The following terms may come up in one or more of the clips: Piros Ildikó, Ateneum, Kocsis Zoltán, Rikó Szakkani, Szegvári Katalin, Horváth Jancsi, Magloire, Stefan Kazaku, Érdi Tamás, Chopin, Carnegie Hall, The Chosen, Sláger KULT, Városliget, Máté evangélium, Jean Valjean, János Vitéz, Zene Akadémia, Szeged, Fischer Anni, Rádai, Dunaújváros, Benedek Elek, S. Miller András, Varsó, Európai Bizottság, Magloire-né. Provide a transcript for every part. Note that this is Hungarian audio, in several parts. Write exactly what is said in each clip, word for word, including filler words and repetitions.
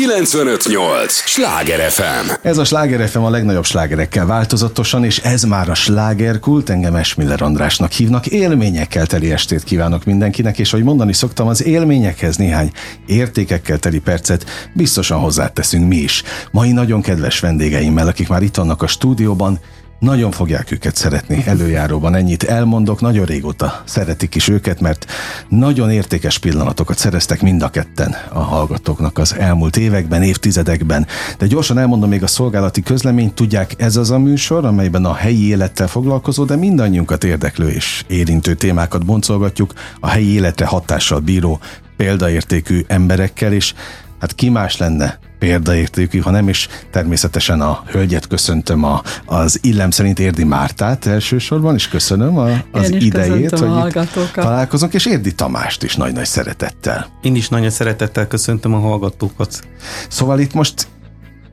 kilencvenöt nyolc Sláger ef em. Ez a Sláger ef em a legnagyobb slágerekkel változatosan, és ez már a Sláger Kult, engem S. Miller Andrásnak hívnak. Élményekkel teli estét kívánok mindenkinek, és ahogy mondani szoktam, az élményekhez néhány értékekkel teli percet biztosan hozzáteszünk mi is. Mai nagyon kedves vendégeimmel, akik már itt vannak a stúdióban, nagyon fogják őket szeretni, előjáróban ennyit elmondok, nagyon régóta szeretik is őket, mert nagyon értékes pillanatokat szereztek mind a ketten a hallgatóknak az elmúlt években, évtizedekben. De gyorsan elmondom még a szolgálati közleményt, tudják, ez az a műsor, amelyben a helyi élettel foglalkozó, de mindannyiunkat érdeklő és érintő témákat boncolgatjuk, a helyi életre hatással bíró, példaértékű emberekkel, és hát ki más lenne példaértékű, ha nem, és természetesen a hölgyet köszöntöm, a, az illem szerint Érdi Mártát elsősorban, és köszönöm a, az idejét, hogy találkozunk, és Érdi Tamást is nagy-nagy szeretettel. Én is nagy-nagy szeretettel köszöntöm a hallgatókat. Szóval itt most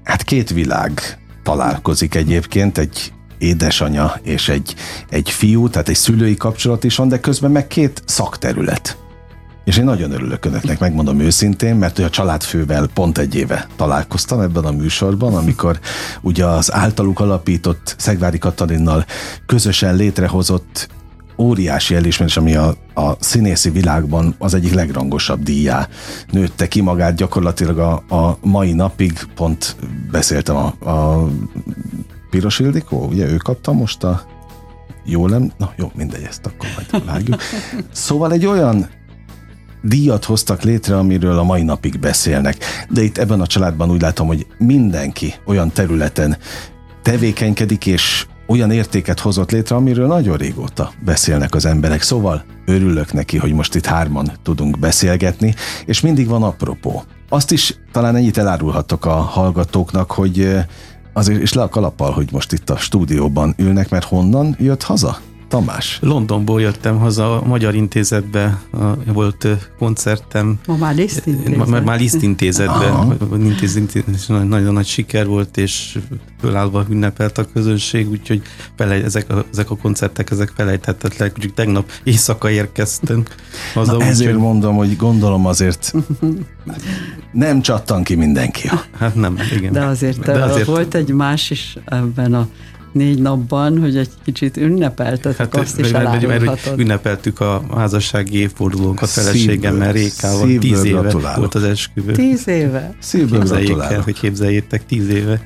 hát két világ találkozik egyébként, egy édesanya és egy, egy fiú, tehát egy szülői kapcsolat is van, de közben meg két szakterület. És én nagyon örülök önöknek, megmondom őszintén, mert a családfővel pont egy éve találkoztam ebben a műsorban, amikor ugye az általuk alapított Szegvári Katalinnal közösen létrehozott óriási elismerés, ami a, a színészi világban az egyik legrangosabb díjá nőtte ki magát gyakorlatilag a, a mai napig, pont beszéltem a, a Piros Ildikó, ugye ő kapta most a... Jó, nem? Na jó, mindegy, ezt akkor majd vágjuk. Szóval egy olyan díjat hoztak létre, amiről a mai napig beszélnek. De itt ebben a családban úgy látom, hogy mindenki olyan területen tevékenykedik, és olyan értéket hozott létre, amiről nagyon régóta beszélnek az emberek. Szóval örülök neki, hogy most itt hárman tudunk beszélgetni, és mindig van apropó. Azt is talán ennyit elárulhattok a hallgatóknak, hogy azért is le a kalappal, hogy most itt a stúdióban ülnek, mert honnan jött haza? Tamás. Londonból jöttem haza, a Magyar Intézetbe volt koncertem. Ma már Liszt Intézetben. Ma már Liszt Intézetben. Nagyon nagy siker volt, és fölállva ünnepelt a közönség, úgyhogy felej, ezek, a, ezek a koncertek, ezek felejthetetlenek, úgyhogy tegnap éjszaka érkeztem haza. Na úgy, ezért hogy... mondom, hogy gondolom azért nem csattan ki mindenki. Hát nem, igen. De azért, De azért... volt egy más is ebben a négy napban, hogy egy kicsit ünnepeltetek, hát, azt is elárulhatod. Ünnepeltük a házassági évfordulónkat feleségemmel, Rékával. Tíz éve gratulálok. Volt az esküvő. Tíz éve? Szívből gratulálok. Hogy képzeljétek, tíz éve.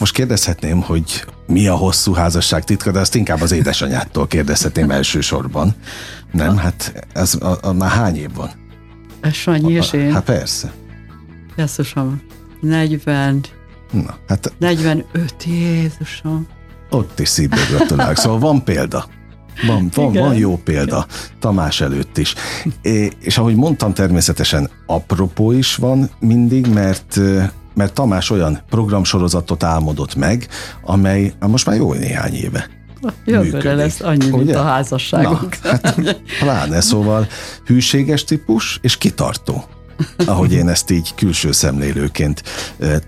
Most kérdezhetném, hogy mi a hosszú házasság titka, de azt inkább az édesanyától kérdezhetném elsősorban. Nem, hát ez a, a, már hány év van? Sanyi és én. Hát persze. Jézusom, negyven. Na, hát. negyvenöt, Jézusom. Ott is szívből gratulálok. Szóval van példa. Van, van, van jó példa. Tamás előtt is. É, és ahogy mondtam, természetesen apropó is van mindig, mert, mert Tamás olyan programsorozatot álmodott meg, amely most már jó néhány éve jövőre lesz annyi, ugye? Mint a házasságunk. Na, hát, pláne, szóval hűséges típus és kitartó. Ahogy én ezt így külső szemlélőként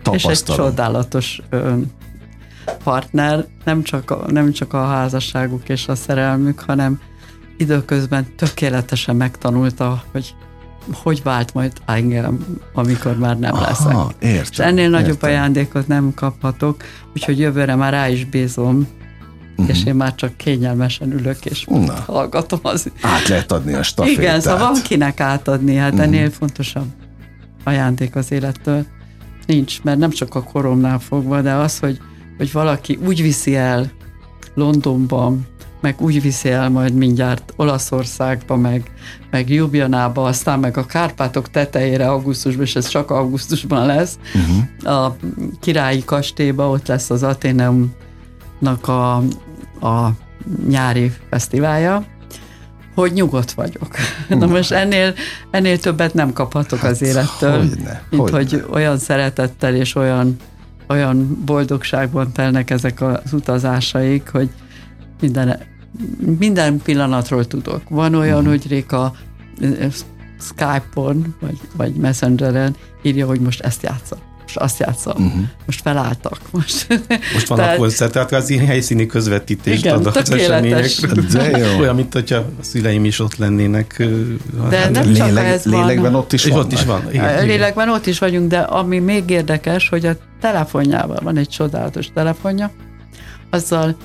tapasztalom. És egy csodálatos partner, nem csak, a, nem csak a házasságuk és a szerelmük, hanem időközben tökéletesen megtanulta, hogy hogy vált majd engem, amikor már nem Aha, leszek. Értem, és ennél nagyobb értem. Ajándékot nem kaphatok, úgyhogy jövőre már rá is bízom, uh-huh. és én már csak kényelmesen ülök, és Na. hallgatom az... Át lehet adni a stafétát. Igen, szóval van kinek átadni, hát uh-huh. ennél fontosabb ajándék az élettől nincs, mert nem csak a koromnál fogva, de az, hogy hogy valaki úgy viszi el Londonban, meg úgy viszi el majd mindjárt Olaszországba, meg, meg Ljubljanába, aztán meg a Kárpátok tetejére augusztusban, és ez csak augusztusban lesz, uh-huh. a királyi kastélyba, ott lesz az Ateneumnak a, a nyári fesztiválja, hogy nyugodt vagyok. Uh-huh. Na most ennél, ennél többet nem kaphatok hát, az élettől, hogyne, mint hogyne. Hogy olyan szeretettel és olyan olyan boldogságban telnek ezek az utazásaik, hogy minden, minden pillanatról tudok. Van olyan, mm. hogy Réka Skype-on, vagy, vagy Messengeren írja, hogy most ezt játszom. most azt játszom. Uh-huh. Most felálltak. Most, most van tehát... a koncert, tehát az ilyen helyszíni közvetítést igen, ad az eseményekről. De jó. Olyan, mint hogyha a szüleim is ott lennének. De hát, nem csak lélek, ez lélekben ott is, ott is van. Igen, lélekben igen. Ott is vagyunk, de ami még érdekes, hogy a telefonjával, van egy csodálatos telefonja, azzal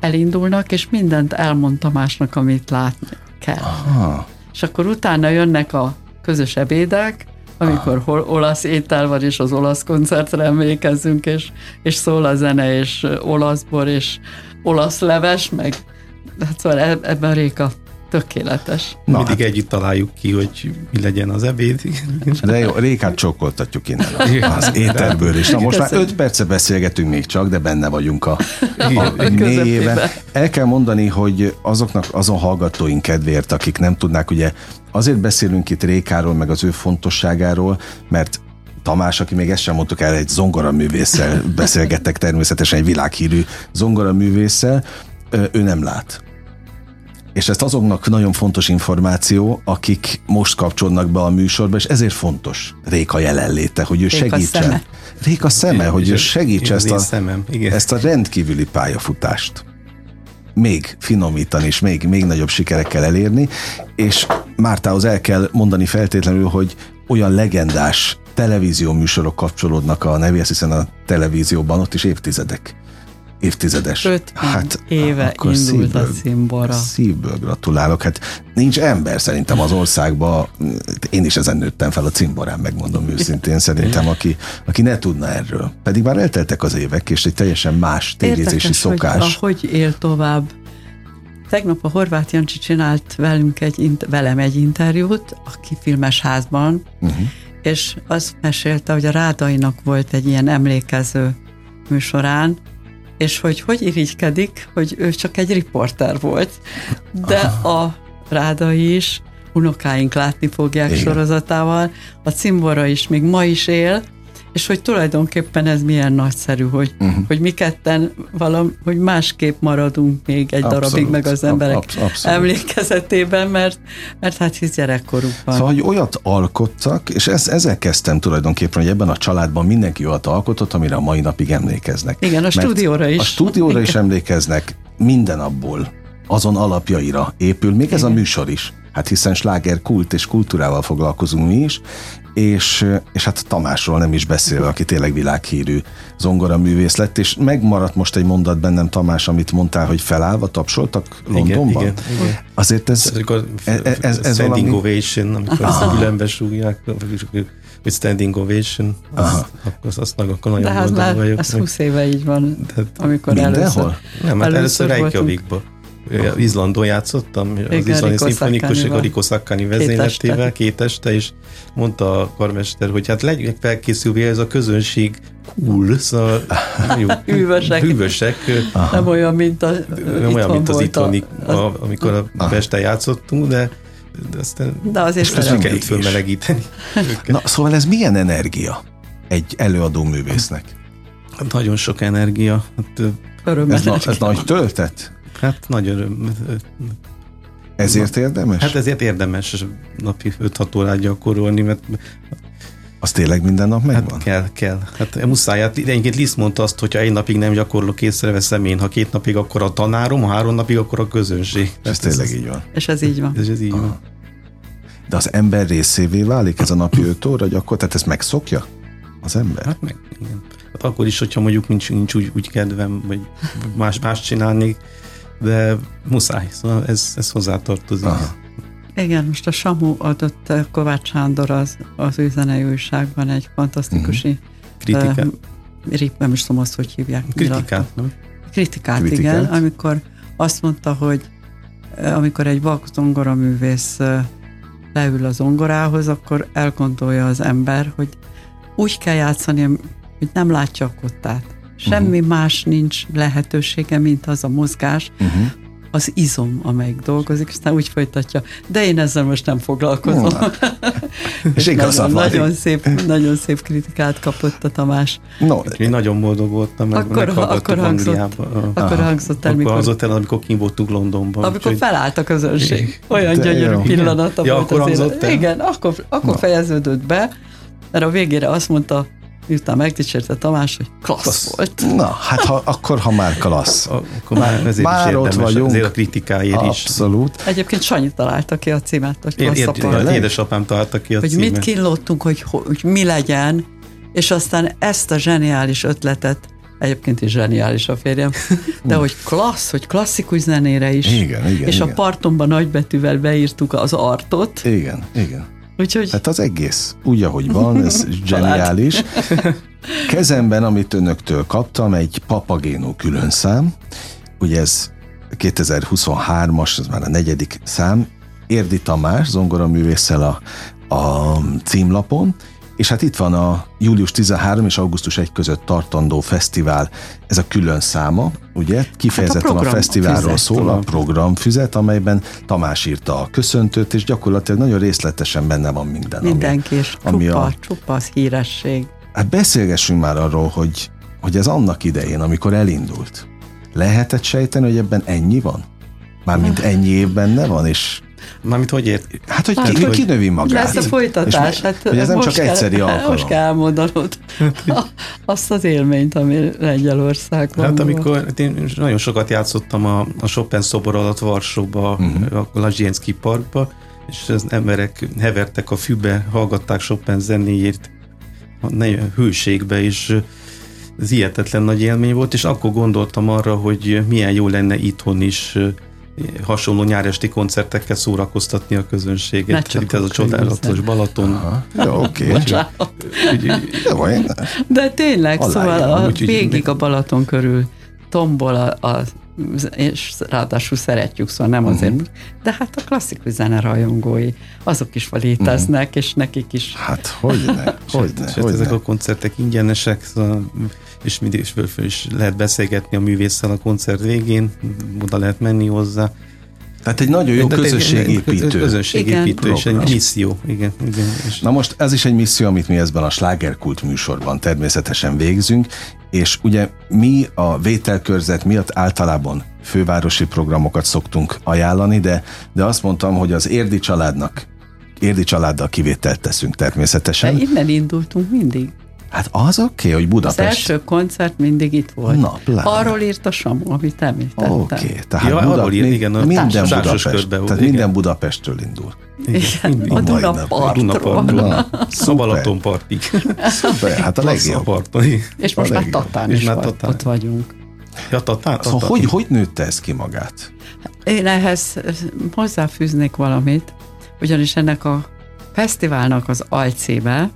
elindulnak, és mindent elmond Tamásnak, amit látni kell. Aha. És akkor utána jönnek a közös ebédek, amikor hol olasz étel van, és az olasz koncertre emlékezzünk, és, és szól a zene, és olasz bor, és olasz leves, meg hát szóval ebben Réka tökéletes. Na, mindig hát együtt találjuk ki, hogy mi legyen az ebéd. De jó, Rékát csókoltatjuk innen az ételből is. Na most köszönöm. Már öt perce beszélgetünk még csak, de benne vagyunk a, a mélyében. El kell mondani, hogy azoknak azon hallgatóink kedvéért, akik nem tudnák, ugye azért beszélünk itt Rékáról, meg az ő fontosságáról, mert Tamás, aki még ezt sem mondtuk el, egy zongoraművésszel beszélgettek természetesen, egy világhírű zongoraművésszel, ő nem lát. És ezt azoknak nagyon fontos információ, akik most kapcsolnak be a műsorba, és ezért fontos Réka jelenléte, hogy ő Réka segítsen. Szeme. Réka szeme, én, hogy ő segítse ezt a, ezt a rendkívüli pályafutást. Még finomítani, és még, még nagyobb sikerekkel elérni, és Mártához el kell mondani feltétlenül, hogy olyan legendás televízió műsorok kapcsolódnak a nevéhez, hiszen a televízióban ott is évtizedek. Évtizedes. ötven hát, éve indult szívből, a színbora. Szívből gratulálok. Hát nincs ember szerintem az országban, én is ezen nőttem fel a cimborán, megmondom őszintén, szerintem, aki, aki ne tudna erről. Pedig már elteltek az évek, és egy teljesen más tévézési szokás. Érdekes, hogy ahogy él tovább. Tegnap a Horváth Jancsi csinált velünk egy, velem egy interjút, aki filmes házban, uh-huh. és azt mesélte, hogy a Rádainak volt egy ilyen emlékező műsorán, és hogy hogy irigykedik, hogy ő csak egy riporter volt. De a Rádai is unokáink látni fogják igen. sorozatával, a cimbora is még ma is él, és hogy tulajdonképpen ez milyen nagyszerű, hogy, uh-huh. hogy mi ketten valami, hogy másképp maradunk még egy abszolút, darabig meg az emberek absz- absz- emlékezetében, mert, mert hát hisz gyerekkorukban. Szóval, hogy olyat alkottak, és ez, ezzel kezdtem tulajdonképpen, hogy ebben a családban mindenki olyat alkotott, amire a mai napig emlékeznek. Igen, a stúdióra is. A stúdióra igen. is emlékeznek, minden abból, azon alapjaira épül, még igen. ez a műsor is. Hát hiszen sláger kult és kultúrával foglalkozunk mi is, és, és hát Tamásról nem is beszélve, aki tényleg világhírű zongoraművész lett, és megmaradt most egy mondat bennem, Tamás, amit mondtál, hogy felállva tapsoltak Londonban. Igen, igen, igen. Azért ez... ez, ez, ez standing valami... ovation, amikor aha. ezt ülembe súgják, hogy standing ovation, azt, akkor azt nagyon boldog hát vagyok. De hát az húsz éve így van, de, amikor először, nem, hát először Reykjavikba. Izlandon játszottam, az igen, izlandi szimfonikusok a Rikó Szakkani vezényletével két este, és mondta a karmester, hogy hát legyünk felkészülve, ez a közönség cool, szóval hűvösek, hűvösek nem olyan, mint, a, nem olyan, mint az itthoni, a, amikor a Pesten játszottunk, de de, aztán de azért sikerült fölmelegíteni. Na, szóval ez milyen energia egy előadó művésznek? Hát, nagyon sok energia. Hát, ez, na, ez nagy töltet? Hát nagy öröm. Ezért érdemes? Hát ezért érdemes napi öt-hat órát gyakorolni, mert az tényleg minden nap megvan? Hát kell, kell. Hát muszáj. Hát egyébként Liszt mondta azt, hogyha egy napig nem gyakorlok, észreveszem én. Ha két napig, akkor a tanárom, ha három napig, akkor a közönség. Ez, ez tényleg ez, így van. És ez így van. És ez így aha. van. De az ember részévé válik ez a napi öt óra gyakorlat? Tehát ezt megszokja az ember? Hát meg, igen. Hát akkor is, hogyha mondjuk nincs, nincs úgy, úgy kedvem, vagy más, más csinálni, de muszáj, szóval ez, ez hozzátartozik. Aha. Igen, most a Samu adott Kovács Sándor az, az ő zenei újságban egy fantasztikus uh-huh. kritikát. Uh, nem is tudom azt, hogy hívják. Kritikát, nem? Kritikát, kritikát, igen. Amikor azt mondta, hogy amikor egy vak zongoraművész leül a zongorához, akkor elgondolja az ember, hogy úgy kell játszani, hogy nem látja a kottát. Semmi uh-huh. más nincs lehetősége, mint az a mozgás, uh-huh. az izom, amelyik dolgozik, aztán úgy folytatja, de én ezzel most nem foglalkozom. És igazad van. Nagyon szép, nagyon szép kritikát kapott a Tamás. No, én nagyon boldog voltam, meg akkor, meghallgattuk Angliában. Akkor, akkor hangzott el, amikor, hangzott el, amikor kint voltunk Londonban. Amikor úgy, felállt a közönség. Olyan gyönyörű pillanat. Ja, volt akkor az hangzott el. Igen, akkor, akkor no. fejeződött be, mert a végére azt mondta miután megdicsérte Tamás, hogy klassz, klassz volt. Na, hát ha, akkor ha már klassz. Akkor már ezért már is érdemes, vagyunk. Azért a kritikáért abszolút. Is. Abszolút. Egyébként Sanyi találta ki a címet, hogy klassz a pARTon. Édesapám találta ki a hogy címet. Hogy mit kínlódtunk, hogy, hogy mi legyen, és aztán ezt a zseniális ötletet, egyébként is zseniális a férjem, de hogy klassz, hogy klasszikus zenére is. Igen, igen, és igen. A partonban nagybetűvel beírtuk az artot. Igen, igen. Úgyhogy... Hát az egész, úgy, ahogy van, ez zseniális. Kezemben, amit önöktől kaptam, egy Papageno különszám, ugye ez kétezer-huszonhármas, ez már a negyedik szám, Érdi Tamás, zongoraművésszel a, a címlapon, és hát itt van a július tizenharmadika és augusztus elseje között tartandó fesztivál, ez a külön száma, ugye? Kifejezetten hát a, a fesztiválról szól, a programfüzet, amelyben Tamás írta a köszöntőt, és gyakorlatilag nagyon részletesen benne van minden. Mindenki, és ami csupa, a... csupa az híresség. Hát beszélgessünk már arról, hogy, hogy ez annak idején, amikor elindult, lehetett sejteni, hogy ebben ennyi van? Mármint ennyi év benne van, és... Mármint hogy ért? Hát, hogy hát, ki, hogy kinövi magát. Lesz a folytatás. Meg, hát, hogy ez nem csak kell, egyszeri alkalom. Most kell elmondanod azt az élményt, ami Lengyelországban. Hát amikor én nagyon sokat játszottam a, a Chopin szobor alatt Varsóba, uh-huh. a Łazienki parkba, és az emberek hevertek a fűbe, hallgatták Chopin zenéjét a hőségbe, és ez hihetetlen nagy élmény volt, és akkor gondoltam arra, hogy milyen jó lenne itthon is hasonló nyáresti koncertekkel szórakoztatni a közönséget. Csak itt ez a csodálatos Balaton. Ja, oké. Okay. De tényleg, alá szóval jön, a, úgy, végig a Balaton körül tombol, a, a, és ráadásul szeretjük, szóval nem azért, uh-huh. de hát a klasszikus zene rajongói, azok is léteznek, uh-huh. és nekik is. Hát hogyne, hogyne. Hogy ezek a koncertek ingyenesek, szóval és mindig is, is lehet beszélgetni a művésszel a koncert végén, oda lehet menni hozzá. Tehát egy nagyon jó közösségépítő. Közösségépítő, és egy misszió. Igen, igen, és na most ez is egy misszió, amit mi ezben a Sláger KULT műsorban természetesen végzünk, és ugye mi a vételkörzet miatt általában fővárosi programokat szoktunk ajánlani, de, de azt mondtam, hogy az érdi családnak, érdi családdal kivételt teszünk természetesen. De innen indultunk mindig. Hát az oké, okay, hogy Budapest. Az első koncert mindig itt volt. Na, arról írt a Samu, amit említettem. Oké, okay, tehát ja, Buda, ír, igen, minden, Budapest, volt, tehát igen. minden Budapestről indul. Igen, igen. A Dunapartról. A Balaton partig. Szuper, hát a legjobb. És most már Tatán is ott vagyunk. Ja, Tatán. Hogy nőtte ez ki magát? Én ehhez hozzáfűznék valamit, ugyanis ennek a fesztiválnak az alcíme,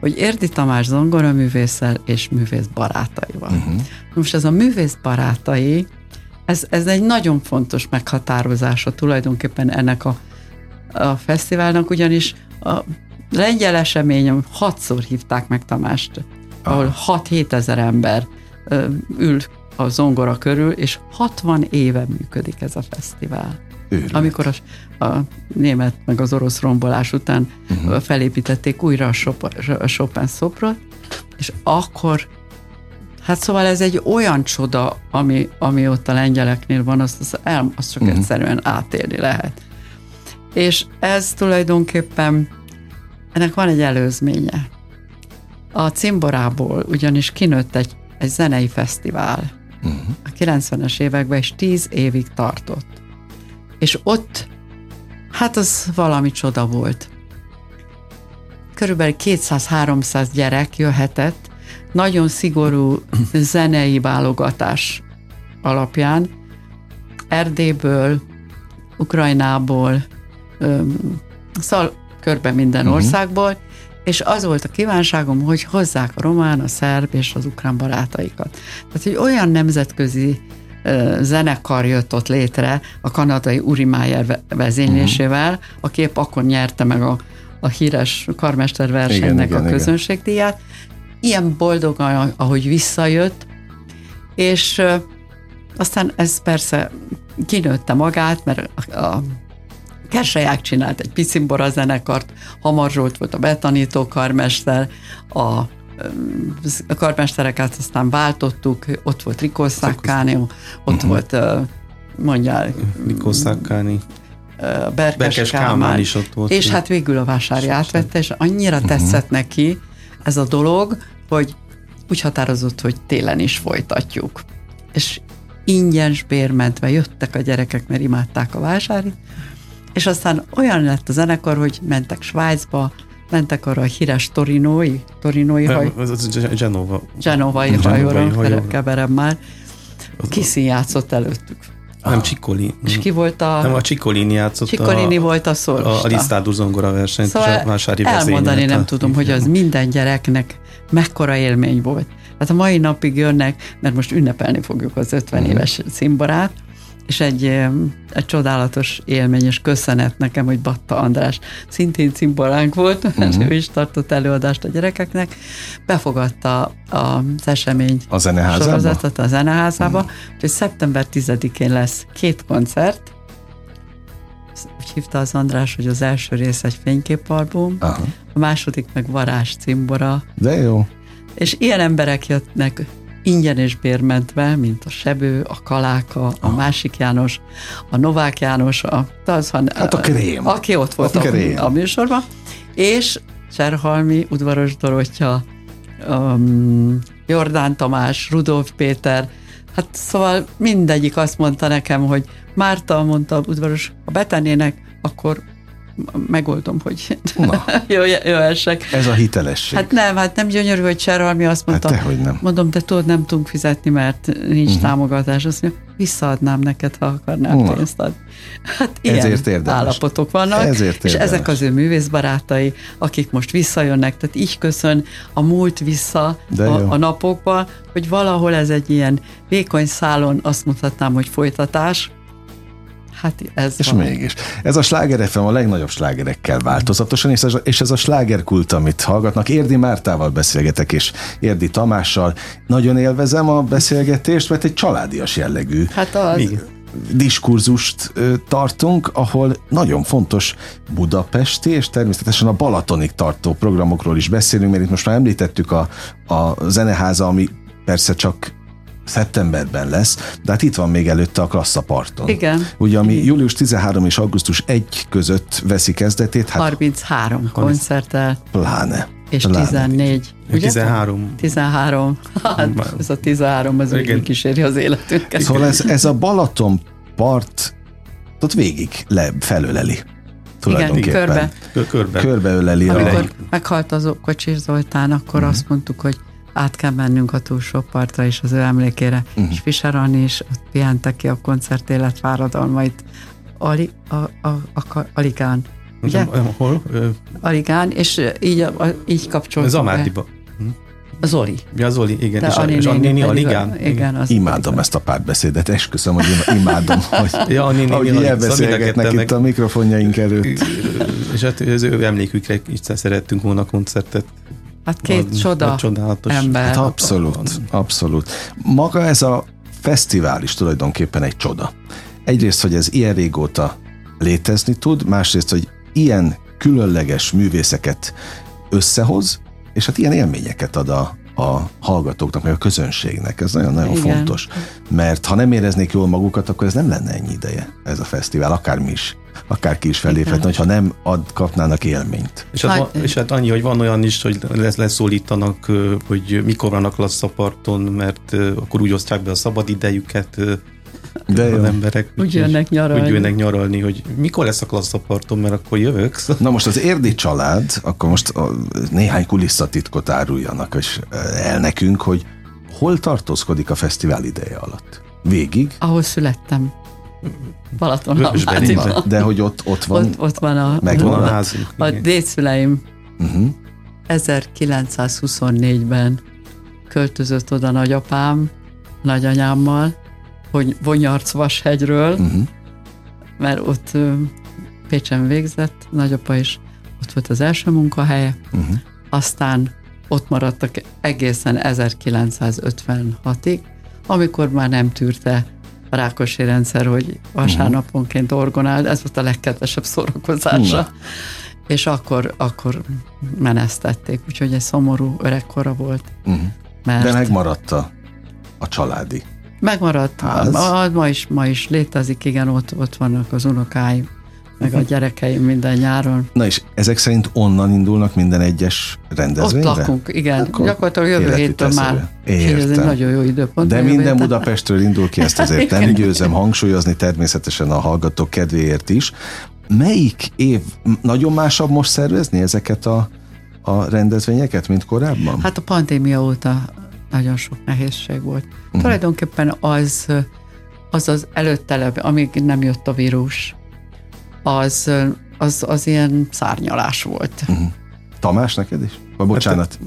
hogy Érdi Tamás zongoraművésszel és művész barátaival. Uh-huh. Most ez a művész barátai, ez, ez egy nagyon fontos meghatározása tulajdonképpen ennek a, a fesztiválnak, ugyanis a lengyel eseményen hatszor hívták meg Tamást, ahol hat-hétezer ember ül a zongora körül, és hatvan éve működik ez a fesztivál. Őrület. Amikor a, a német meg az orosz rombolás után uh-huh. felépítették újra a, Sopa, a Chopin szobrot, és akkor, hát szóval ez egy olyan csoda, ami, ami ott a lengyeleknél van, azt, az el, azt csak uh-huh. egyszerűen átélni lehet. És ez tulajdonképpen, ennek van egy előzménye. A cimborából ugyanis kinőtt egy, egy zenei fesztivál uh-huh. a kilencvenes években, és tíz évig tartott. És ott, hát az valami csoda volt. Körülbelül kétszáz-háromszáz gyerek jöhetett, nagyon szigorú zenei válogatás alapján, Erdélyből, Ukrajnából, szal körbe minden országból, uh-huh. és az volt a kívánságom, hogy hozzák a román, a szerb és az ukrán barátaikat. Tehát, hogy olyan nemzetközi zenekar jött ott létre a kanadai Uri Meyer vezénylésével, uh-huh. aki épp akkor nyerte meg a, a híres karmester versenynek igen, a igen, közönségdíját. Ilyen boldogan, ahogy visszajött, és uh, aztán ez persze kinőtte magát, mert a, a Kersaják csinált egy picimbora zenekart, Hamar Zsolt volt a betanító karmester, a a karmestereket aztán váltottuk, ott volt Rikó Szakkani, ott uh-huh. volt, mondjál, Rikó Szakkani, Berkes, Berkes Kálmán, Kálmán is ott volt. És hát végül a Vásáry átvette, és annyira tetszett uh-huh. neki ez a dolog, hogy úgy határozott, hogy télen is folytatjuk. És ingyen bérmentve jöttek a gyerekek, mert imádták a Vásárit, és aztán olyan lett a zenekar, hogy mentek Svájcba, mentek arra a híres torinói, torinói haj... Genova. Genovai hajóra, keverem már. Kiszín játszott előttük. Nem, Csikolini. És ki volt a... Nem, a Csikolini játszott. Csikolini a, volt a szólista. A Lisztádú zongora versenyt, szóval a Vásári elmondani nem tudom, hogy az minden gyereknek mekkora élmény volt. Hát a mai napig jönnek, mert most ünnepelni fogjuk az ötven mm. éves színbarát, és egy, egy csodálatos élmény, és köszönet nekem, hogy Batta András szintén cimboránk volt, mert uh-huh. ő is tartott előadást a gyerekeknek, befogadta az esemény a sorozatot a Zeneházába, uh-huh. úgyhogy szeptember tizedikén lesz két koncert, úgy hívta az András, hogy az első rész egy fényképalbum, uh-huh. a második meg varázs cimbora. De jó. És ilyen emberek jöttnek ingyen és bérmentve, mint a Sebő, a Kaláka, a másik János, a Novák János, a, az, hát a krém. Aki ott volt a, a, a műsorban, és Cserhalmi, Udvaros Dorottya, um, Jordán Tamás, Rudolf Péter, hát szóval mindegyik azt mondta nekem, hogy Márta, mondta Udvaros, ha betennének, akkor megoldom, hogy jöhessek. Ez a hitelesség. Hát nem, hát nem gyönyörű, hogy Cserhalmi azt mondta. Hát tehogy nem. Mondom, de tudod, nem tudunk fizetni, mert nincs uh-huh. támogatás. Azt mondja, visszaadnám neked, ha akarnál uh-huh. pénzt adni. Hát ilyen állapotok vannak. Ezért és ezek az ő művészbarátai, akik most visszajönnek, tehát így köszön a múlt vissza a, a napokban, hogy valahol ez egy ilyen vékony szálon azt mutatnám, hogy folytatás. Hát ez és van. Mégis. Ez a Sláger ef em a legnagyobb slágerekkel változatosan, és ez a, és ez a slágerkult, amit hallgatnak. Érdi Mártával beszélgetek, és Érdi Tamással. Nagyon élvezem a beszélgetést, mert egy családias jellegű hát az... diskurzust tartunk, ahol nagyon fontos budapesti, és természetesen a Balatonig tartó programokról is beszélünk, mert itt most már említettük a, a Zeneháza, ami persze csak szeptemberben lesz, de hát itt van még előtte a Klassz a pARTon. Igen. Ugye, ami július tizenharmadika és augusztus elseje között veszi kezdetét. Hát harminchárom koncerttel. Pláne. És pláne. tizennégy. Ugye? tizenhárom. tizenhárom. Hát ez a tizenhárom az végig kíséri az életünket. Szóval ez, ez a Balaton part ott végig lefelöleli. Tulajdonképpen. Igen, körbe. Körbe. Körbeöleli. Amikor a... meghalt az Kocsis Zoltán, akkor mm. azt mondtuk, hogy át kell mennünk a túlsó partra és az ő emlékére. Uh-huh. És Fischer Anni is ott pihente ki a koncert élet fáradalmait Ali, a, a, a, Aligán. Ugye? Hol? Aligán, és így, a, így kapcsolódik. Az Amárdiba. Zoli. Ja, Zoli, igen. De és Anni, és Anni, Anni a Ligán. Igen, imádom az... ezt a párbeszédet, esküszöm, hogy imádom, hogy ja, Anni, ahogy elbeszélgetnek itt a mikrofonjaink előtt. És hát az ő emlékükre is szerettünk volna koncertet. Hát két a, csoda a csodálatos ember. Hát abszolút, abszolút. Maga ez a fesztivál is tulajdonképpen egy csoda. Egyrészt, hogy ez ilyen régóta létezni tud, másrészt, hogy ilyen különleges művészeket összehoz, és hát ilyen élményeket ad a, a hallgatóknak, vagy a közönségnek. Ez nagyon-nagyon igen. fontos. Mert ha nem éreznék jól magukat, akkor ez nem lenne ennyi ideje, ez a fesztivál, akármi is. Akárki is feléphetne, hogyha nem ad, kapnának élményt. És hát, és hát annyi, hogy van olyan is, hogy lesz, leszólítanak, hogy mikor vannak Klassz a pARTon, mert akkor úgy osztják be a szabad idejüket az emberek. Úgy, úgy jönnek nyaralni. Úgy jönnek nyaralni, hogy mikor lesz a Klassz a pARTon, mert akkor jövök. Na most az érdi család, akkor most néhány kulisszatitkot áruljanak és el nekünk, hogy hol tartózkodik a fesztivál ideje alatt? Végig? Ahol születtem. Balaton. De hogy ott, ott van. Ott, ott van a, megvan a házunk. A dédszüleim uh-huh. ezerkilencszázhuszonnégyben költözött oda nagyapám, nagyanyámmal, hogy Vonyarcvashegyről, uh-huh. mert ott Pécsen végzett, nagyapa is ott volt az első munkahelye, uh-huh. aztán ott maradtak egészen ezerkilencszázötvenhatig, amikor már nem tűrte a Rákosi rendszer, hogy vasárnaponként orgonál, ez volt a legkedvesebb szórakozása. Na. És akkor, akkor menesztették, úgyhogy egy szomorú öregkora volt. Uh-huh. Mert de megmaradt a, a családi megmaradt. Ma, ma, is, ma is létezik, igen, ott, ott vannak az unokáim, meg a gyerekeim minden nyáron. Na és ezek szerint onnan indulnak minden egyes rendezvényre? Ott lakunk, igen. Akkor gyakorlatilag jövő héttől már. Értem. És ez egy nagyon jó időpont. De minden héten. Budapestről indul ki, ezt azért nem győzem hangsúlyozni, természetesen a hallgatók kedvéért is. Melyik év nagyon másabb most szervezni ezeket a, a rendezvényeket, mint korábban? Hát a pandémia óta nagyon sok nehézség volt. Uh-huh. Tulajdonképpen az az, az előtte, amíg nem jött a vírus, az, az, az ilyen szárnyalás volt. Uh-huh. Tamás, neked is? Vagy bocsánat.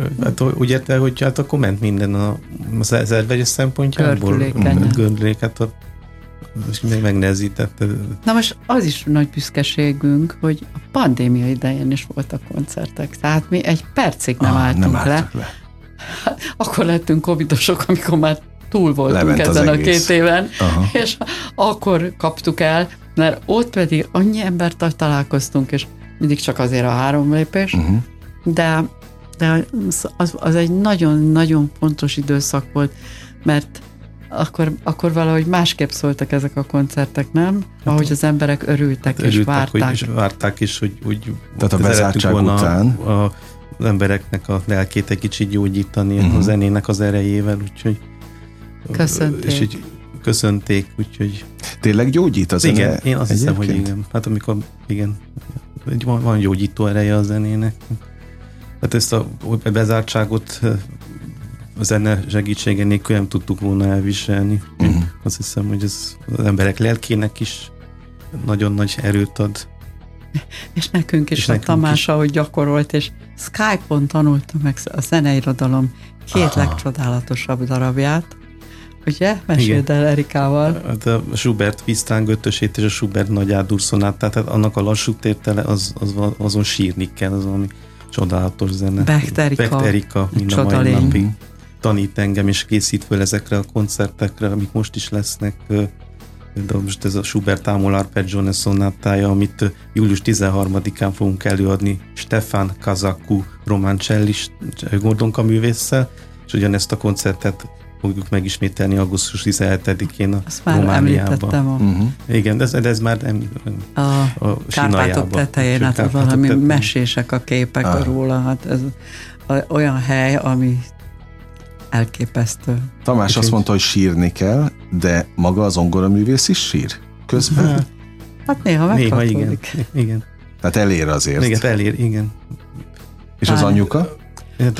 Hát, hát úgy érte, hogy hát akkor ment minden a szervezés szempontjából. Gördülék, hát a és megnehezítette. Na most az is nagy büszkeségünk, hogy a pandémia idején is voltak koncertek, tehát mi egy percig nem ah, álltunk nem le. le. Akkor lettünk covidosok, amikor már túl voltunk Levent ezen a két éven, aha. És akkor kaptuk el, mert ott pedig annyi embert találkoztunk, és mindig csak azért a három lépés, uh-huh. de, de az, az egy nagyon-nagyon fontos időszak volt, mert Akkor, akkor valahogy másképp szóltak ezek a koncertek, nem? Ahogy az emberek örültek, hát, és örültek, várták. És várták is, hogy úgy tehát a bezártság után a, a, az embereknek a lelkét egy kicsit gyógyítani uh-huh. a zenének az erejével, úgyhogy köszönték. És így köszönték, úgyhogy tényleg gyógyít a zene? Igen, én azt hiszem, hogy igen. Hát amikor, igen, van, van gyógyító ereje a zenének. Hát ezt a bezártságot a zene segítsége nélkül nem tudtuk volna elviselni. Uh-huh. Azt hiszem, hogy ez az emberek lelkének is nagyon nagy erőt ad. És nekünk is és a nekünk Tamás, is. Ahogy gyakorolt, és Skype-on tanultam meg a zeneirodalom két aha. legcsodálatosabb darabját. Ugye? Meséld el Erikával. Hát a Schubert Visztánk ötösét és a Schubert nagy ádurszonátát, tehát annak a lassú tétele, az, az, azon sírni kell, az valami csodálatos zene. Bekterika. Mind a mai napig tanít engem, és készít föl ezekre a koncertekre, amik most is lesznek. De most ez a Schubert Amol Arpeggione szonáttája, amit július tizenharmadikán fogunk előadni Stefan Kazaku román csellis Gordonka művésszel, és ugyanezt a koncertet fogjuk megismételni augusztus tizenhetedikén a azt Romániában. Uh-huh. Igen, de ez, de ez már nem, a, a Kárpátok tetején, hát Kárpátok valami tetején. Mesések a képek ah. róla, hát ez olyan hely, ami elképesztő. Tamás és azt így mondta, hogy sírni kell, de maga a zongoraművész is sír közben? Hát, hát néha megtartódik. Néha igen, igen. Tehát elér azért. Igen, elér, igen. És az anyuka?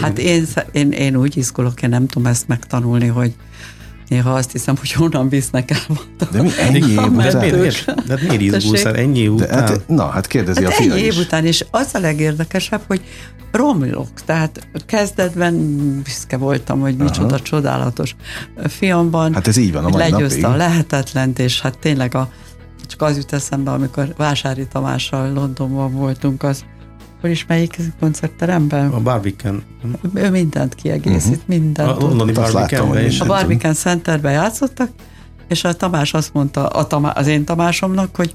Hát én, én, én úgy izgulok, én nem tudom ezt megtanulni, hogy néha azt hiszem, hogy honnan visznek el. De mi ennyi év után? De miért izgulsz el ennyi után? De, hát, na, hát kérdezi hát a fia is. Ennyi év után, és az a legérdekesebb, hogy romlok. Tehát kezdetben büszke voltam, hogy micsoda aha. csodálatos fiamban. Hát ez így van a mai napig. Legyőzte a lehetetlent, és hát tényleg a, csak az jut eszembe, amikor Vásáry Tamással Londonban voltunk, az hol is melyik koncertteremben? A Barbican. Ő mindent kiegészít, uh-huh. mindent. A londoni Barbicanben is. A Barbican Centerben játszottak, és a Tamás azt mondta a Tamás, az én Tamásomnak, hogy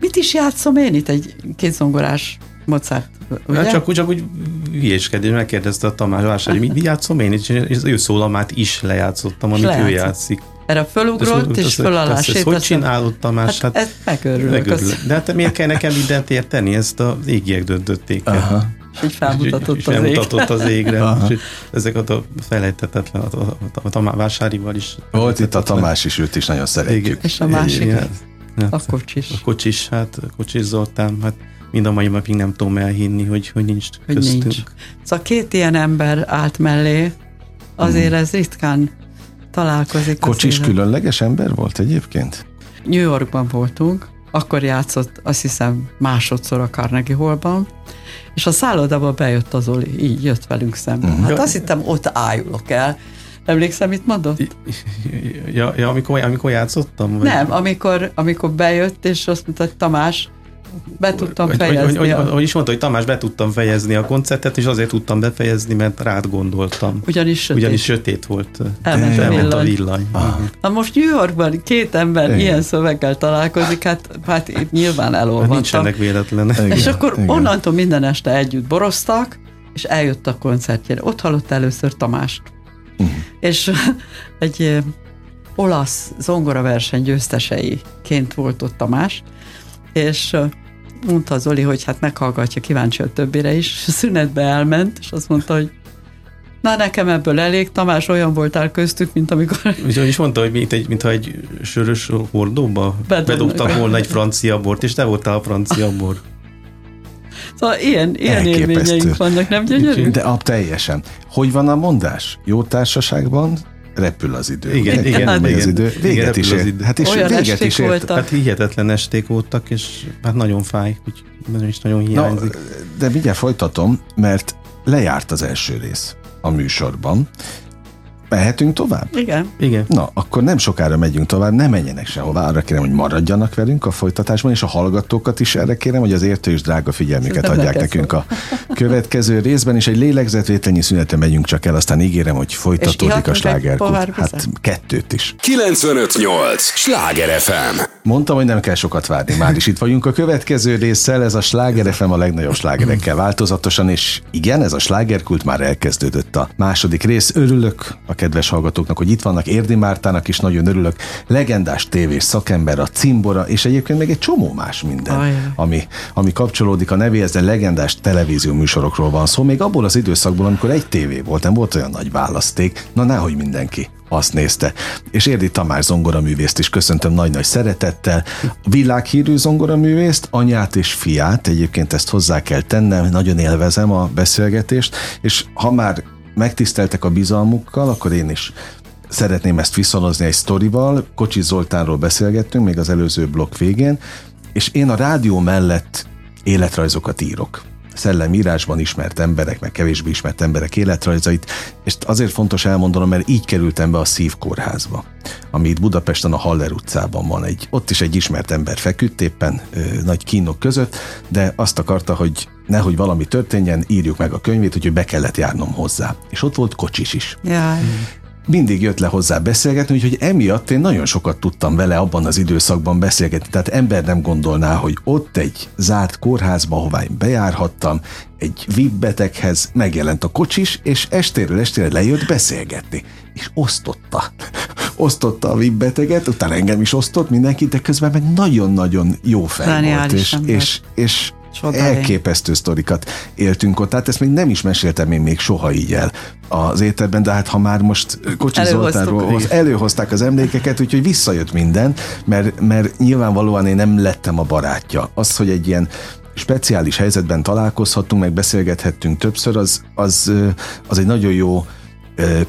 mit is játszom én itt, egy kétzongorás Mozart. Hát csak, csak úgy hülyéskedés, megkérdezte a Tamás Vásáry, hogy mit játszom én itt, és az ő szólamát is lejátszottam, amit lejátszott. Ő játszik. Erre fölugrott, és fölállás sétáltam. Hogy csinálod, Tamás? Hát, hát megörülök. megörülök. De hát miért kell nekem mindent érteni? Ezt az égiek döntötték el. Így felmutatott az, ég. az égre. Aha. És ezeket a felejtetetlen, a, a, a, a, a Vásárival is. Volt itt a Tamás is, őt is nagyon szeretjük. És a másik, hát, a Kocsis. A Kocsis, hát Kocsis Zoltán, hát mind a mai napig nem tudom elhinni, hogy, hogy nincs hogy köztünk. Nincs. Szóval két ilyen ember állt mellé, azért hmm. ez ritkán találkozik. Kocsis különleges ember volt egyébként? New Yorkban voltunk, akkor játszott, azt hiszem, másodszor a Carnegie Hallban, és a szállodába bejött az Oli, így jött velünk szemben. Uh-huh. Hát azt hittem, ott ájulok el. Emlékszem, mit mondott? Ja, ja amikor, amikor játszottam? Vagy? Nem, amikor, amikor bejött, és azt mondta, hogy Tamás, be tudtam fejezni. Hogy, hogy, hogy, hogy is mondta, hogy Tamás, be tudtam fejezni a koncertet, és azért tudtam befejezni, mert rád gondoltam. Ugyanis sötét, Ugyanis sötét volt. Elment, elment a villany. Ah. Na most New Yorkban két ember igen. ilyen szöveggel találkozik, hát, hát itt nyilván elolvadtam. Nincsenek véletlenek. És akkor igen. onnantól minden este együtt boroztak, és eljött a koncertjére. Ott hallott először Tamást. Uh-huh. És egy olasz zongoraverseny győzteseiként volt ott Tamás, és mondta Zoli, hogy hát meghallgatja, kíváncsi a többire is, szünetbe elment, és azt mondta, hogy na nekem ebből elég, Tamás, olyan voltál köztük, mint amikor... És mondta, hogy mint egy, mintha egy sörös hordóba bedobtam volna egy francia bort, és te voltál a francia bor. Szóval ilyen, ilyen élményeink vannak, nem gyönyörű? De ab, teljesen. Hogy van a mondás? Jó társaságban repül az idő. Igen, igen, hát, igen, az idő. Véget igen, is ért. Hát is olyan véget is ért. Hát hihetetlen esték voltak, és hát nagyon fáj, úgy nagyon is nagyon hiányzik. Na, de mindjárt folytatom, mert lejárt az első rész a műsorban. Mehetünk tovább? Igen. Igen. Na, akkor nem sokára megyünk tovább, ne menjenek sehová, arra kérem, hogy maradjanak velünk a folytatásban, és a hallgatókat is erre kérem, hogy az értő és drága figyelmüket Szerintem adják nekünk a következő részben, és egy lélegzetvételnyi szünetre megyünk csak el, aztán ígérem, hogy folytatódik a slágerkult. Hát kettőt is. kilencvenöt nyolc Sláger ef em. Mondtam, hogy nem kell sokat várni, már is itt vagyunk a következő résszel, ez a Sláger ef em a legnagyobb slágerekkel változatosan, és igen, ez a slágerkult már elkezdődött a második rész. Örülök a kedves hallgatóknak, hogy itt vannak, Érdi Mártának is nagyon örülök, legendás tévés szakember, a Cimbora, és egyébként még egy csomó más minden, oh, yeah. ami, ami kapcsolódik a nevéhez, de legendás televízió műsorokról van szó, még abból az időszakból, amikor egy tévé volt, nem volt olyan nagy választék, na nehogy mindenki azt nézte. És Érdi Tamás zongoraművészt is köszöntöm nagy-nagy szeretettel. Világhírű zongoraművészt, anyát és fiát, egyébként ezt hozzá kell tennem, nagyon élvezem a beszélgetést, és ha már megtiszteltek a bizalmukkal, akkor én is szeretném ezt viszonozni egy sztorival. Kocsis Zoltánról beszélgettünk még az előző blokk végén, és én a rádió mellett életrajzokat írok. Szellemírásban ismert emberek, meg kevésbé ismert emberek életrajzait, és azért fontos elmondanom, mert így kerültem be a Szívkórházba, ami itt Budapesten a Haller utcában van. Egy, ott is egy ismert ember feküdt éppen ö, nagy kínok között, de azt akarta, hogy nehogy valami történjen, írjuk meg a könyvét, úgyhogy be kellett járnom hozzá. És ott volt Kocsis is. Jaj. Mindig jött le hozzá beszélgetni, úgyhogy emiatt én nagyon sokat tudtam vele abban az időszakban beszélgetni. Tehát ember nem gondolná, hogy ott egy zárt kórházba, ahová én bejárhattam, egy vé i pé-beteghez megjelent a Kocsis, és estéről estére lejött beszélgetni. És osztotta. Osztotta a vé i pé-beteget, utána engem is osztott mindenkit, de közben meg nagyon-nagyon jó fej volt. És, és, és Sodály. Elképesztő sztorikat éltünk ott, tehát ezt még nem is meséltem én még soha így el az éterben, de hát ha már most Kocsis Zoltánról előhozták az emlékeket, úgyhogy visszajött minden, mert, mert nyilvánvalóan én nem lettem a barátja. Az, hogy egy ilyen speciális helyzetben találkozhattunk, meg beszélgethettünk többször, az, az, az egy nagyon jó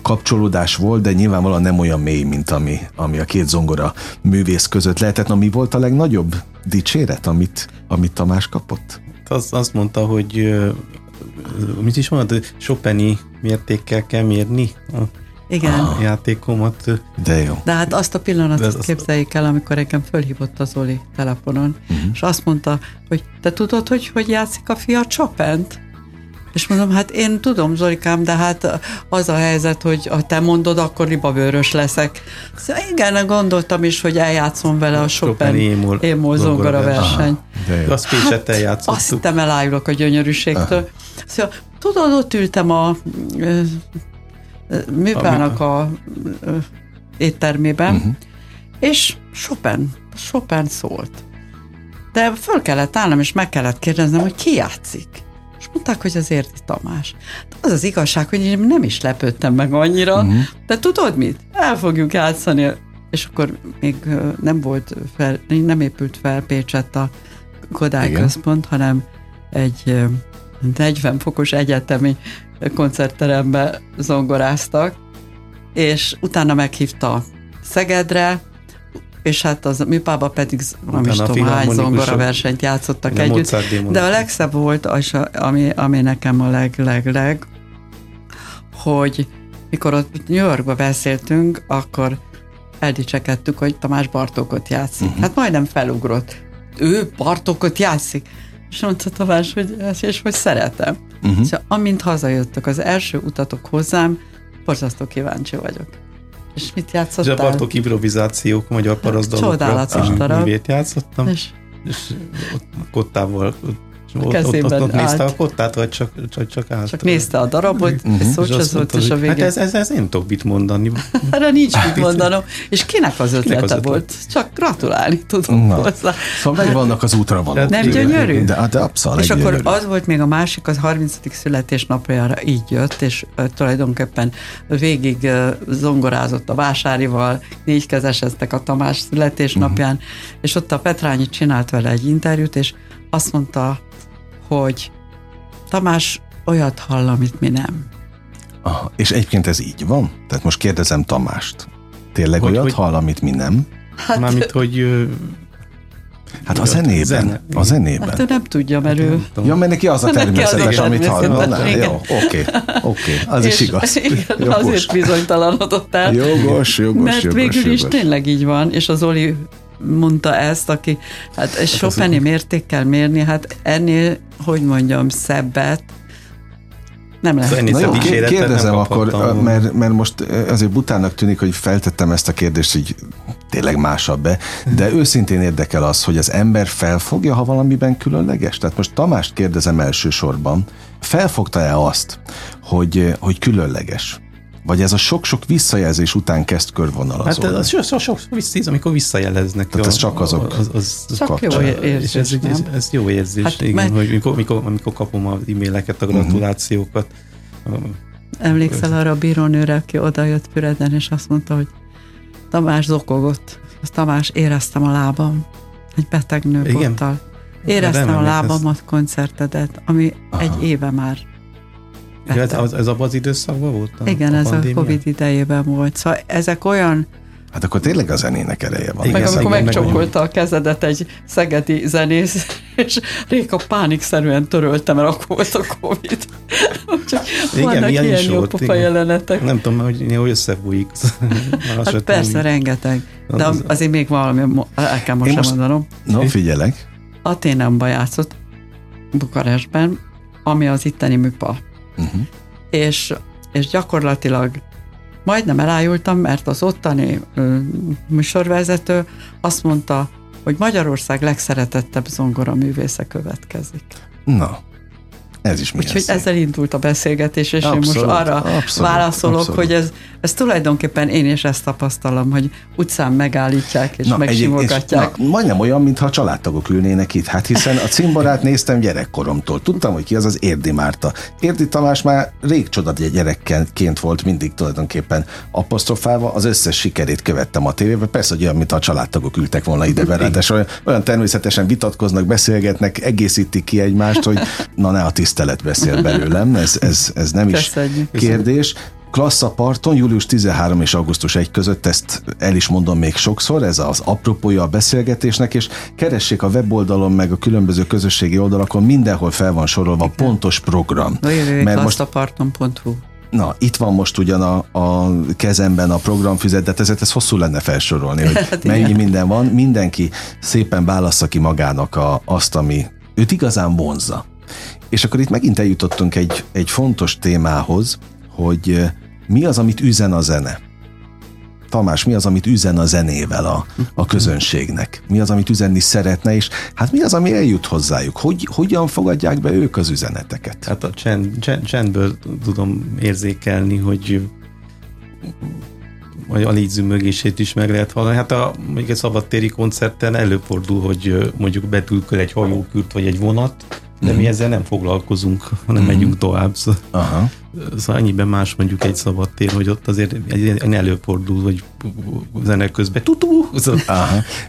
kapcsolódás volt, de nyilvánvalóan nem olyan mély, mint ami, ami a két zongora művész között lehetett. Na, mi volt a legnagyobb dicséret, amit, amit Tamás kapott? Az, azt mondta, hogy mit is mondod, Chopin-i mértékkel kell mérni a Igen. Ah, játékomat. De jó. De hát azt a pillanatot képzeljék el, amikor engem fölhívott a Zoli telefonon, uh-huh. és azt mondta, hogy te tudod, hogy hogy játszik a fia Chopint? És mondom, hát én tudom, Zolikám, de hát az a helyzet, hogy ha te mondod, akkor libavőrös leszek. Szóval igen, gondoltam is, hogy eljátszom vele a Chopin émol zongora verseny. Aha, azt Pécsett eljátszottuk. Azt hittem, elájulok a gyönyörűségtől. Szóval tudod, ott ültem a műpának a éttermében, uh-huh. és Chopin, Chopin szólt. De föl kellett állnom, és meg kellett kérdeznem, hogy ki játszik. És mondták, hogy az Érdi Tamás. De az az igazság, hogy én nem is lepődtem meg annyira, uh-huh. de tudod mit? El fogjuk játszani. És akkor még nem volt fel, nem épült fel Pécsett a Kodály Igen. központ, hanem egy negyven fokos egyetemi koncertterembe zongoráztak, és utána meghívta Szegedre, és hát az műpában pedig nem is tudom, hány zongora versenyt játszottak de együtt, de a legszebb volt az, ami, ami nekem a leg, leg, leg, hogy mikor ott New Yorkba beszéltünk, akkor eldicsekedtük, hogy Tamás Bartókot játszik. Uh-huh. Hát majdnem felugrott. Ő Bartókot játszik. És mondta Tamás, hogy, és hogy szeretem. Uh-huh. És amint hazajöttök az első utatok hozzám, borzasztó kíváncsi vagyok. És mit játszottál? És a Bartók improvizációk, magyar paraszdalokra művét játszottam. És, és ott kottával Ott, ott, ott, ott nézte a kottát, vagy csak, csak, csak állt? Csak nézte a darabot, uh-huh. és szócsozott, és a végén... Hát ez, ez, ez nem tudok mit mondani. Erre nincs mit mondanom. És kinek az ötlete kinek az volt? Csak gratulálni tudunk Na. hozzá. Szóval megvannak az útra valók. Nem gyönyörű? De, de abszolút. És akkor az volt még a másik, az harmincadik születésnapjára így jött, és uh, tulajdonképpen végig uh, zongorázott a Vásárival, négykezeseztek a Tamás születésnapján, uh-huh. és ott a Petrányi csinált vele egy interjút, és azt mondta, hogy Tamás olyat hall, amit mi nem. Aha, és egyébként ez így van? Tehát most kérdezem Tamást. Tényleg hogy, olyat hogy... hall, amit mi nem? Hát, Mármint, hogy... Ö... Hát a zenében. Zene. A zenében. Hát ő nem tudja, mert ő... Ja, mert neki az a természetes, amit hallom. Jó, oké, oké, az és, is igaz. Igen, azért bizonytalanodott el. Jogos, jogos, jogos. Mert végül jogos, is jogos. Tényleg így van, és az Oli mondta ezt, aki hát, hát Chopin mértékkel mérni, hát ennél, hogy mondjam, szebbet nem lehet. Na jó, kérdezem nem akkor, mert, mert most azért butának tűnik, hogy feltettem ezt a kérdést, így tényleg másabb be, de őszintén érdekel az, hogy az ember felfogja, ha valamiben különleges? Tehát most Tamást kérdezem elsősorban, felfogta-e azt, hogy, hogy különleges? Vagy ez a sok-sok visszajelzés után kezd körvonalazolni? Hát ez az sok visszajelzés, amikor visszajeleznek. Tehát ez csak azok az, az, az csak jó érzés, ez, ez, ez jó érzés, hát igen, meg... hogy mikor, mikor, amikor kapom az e-maileket, a gratulációkat. Uh-huh. Emlékszel arra a bírónőre, aki odajött Püreden, és azt mondta, hogy Tamás zokogott. Azt Tamás, éreztem a lábam. Egy beteg nő voltál. Éreztem a lábamat, ezt... koncertedet, ami Aha. egy éve már. Ja, ez, ez abban az időszakban volt? A, igen, a ez pandémia? A Covid idejében volt. Szóval ezek olyan... Hát akkor tényleg a zenének ereje van. Igen, meg amikor megcsókolta meg a kezedet egy szegedi zenész, és Réka pánikszerűen törölte, mert akkor volt a Covid. Úgyhogy vannak ilyen, ilyen jó pofa jelenetek. Nem tudom, hogy, hogy összebújik. Hát persze, rengeteg. De az, azért még valami, el kell most, most mondanom. No, figyelek. Ateneumban játszott, Bukarestben, ami az itteni műpa. Uh-huh. És, és gyakorlatilag majdnem elájultam, mert az ottani uh, műsorvezető azt mondta, hogy Magyarország legszeretettebb zongoraművésze következik. Na, ez is mi. Úgyhogy ezzel indult a beszélgetés, és abszolút, én most arra abszolút, válaszolok, abszolút. Hogy ez, ez tulajdonképpen én is ezt tapasztalom, hogy utcán megállítják és na, megsimogatják. Egy, és, na, majdnem olyan, mintha a családtagok ülnének itt. Hát hiszen a cimborát néztem gyerekkoromtól. Tudtam, hogy ki az az Érdi Márta. Érdi Tamás már rég csodat gyerekként volt mindig tulajdonképpen apostrofálva. Az összes sikerét követtem a tévében. Persze, hogy olyan, mintha a családtagok ültek volna ide veled. Olyan, olyan természetesen vitatkoznak, beszélgetnek, egészítik ki egymást, hogy na ne a tisztelet beszél belőlem, ez, ez, ez nem Köszönjük. Is kérdés. Klassz a pARTon július tizenharmadika és augusztus elsejé között, ezt el is mondom még sokszor, ez az apropója a beszélgetésnek, és keressék a weboldalon meg a különböző közösségi oldalakon, mindenhol fel van sorolva a pontos program. Na jövő, klassz a pARTon pont hu. Na, itt van most ugyan a, a kezemben a programfüzet, de ezért ez hosszú lenne felsorolni, hogy mennyi minden van. Mindenki szépen válassza ki magának a, azt, ami őt igazán vonzza. És akkor itt megint eljutottunk egy, egy fontos témához, hogy mi az, amit üzen a zene? Tamás, mi az, amit üzen a zenével a, a közönségnek? Mi az, amit üzenni szeretne, és hát mi az, ami eljut hozzájuk? Hogy, hogyan fogadják be ők az üzeneteket? Hát a csend, csend, csendből tudom érzékelni, hogy a légy zümögését is meg lehet hallani. Hát a, mondjuk egy szabadtéri koncerten előfordul, hogy mondjuk betülköl egy hajókürt vagy egy vonat, de mi ezzel nem foglalkozunk, hanem mm-hmm. megyünk tovább. Aha. Szóval annyiben más mondjuk egy szabadtér, hogy ott azért előfordul, hogy zenek közben tutú,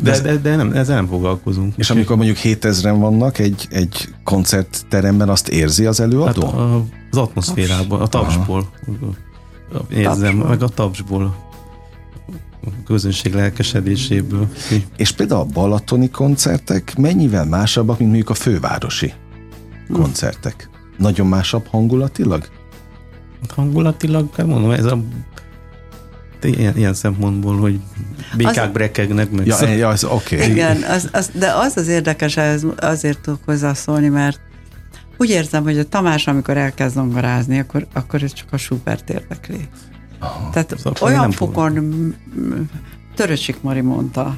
de, de, de nem, ezzel nem foglalkozunk. És amikor mondjuk hétezren vannak egy, egy koncertteremben, azt érzi az előadó? Hát a, az atmoszférában, a tapsból. Aha. Érzem, tapsból. Meg a tapsból. Közönség lelkesedéséből. És például a balatoni koncertek mennyivel másabbak, mint mondjuk a fővárosi koncertek? Nagyon másabb hangulatilag? Hangulatilag, mondom, ez a ilyen, ilyen szempontból, hogy békák az... brekegnek meg. Ja, ja, az oké. Okay. Igen, az, az, de az az érdekes, azért tudok hozzászólni, mert úgy érzem, hogy a Tamás, amikor elkezd zongorázni, akkor, akkor ez csak a Schubert érdekli. Aha, tehát olyan fokon Töröcsik Mari mondta,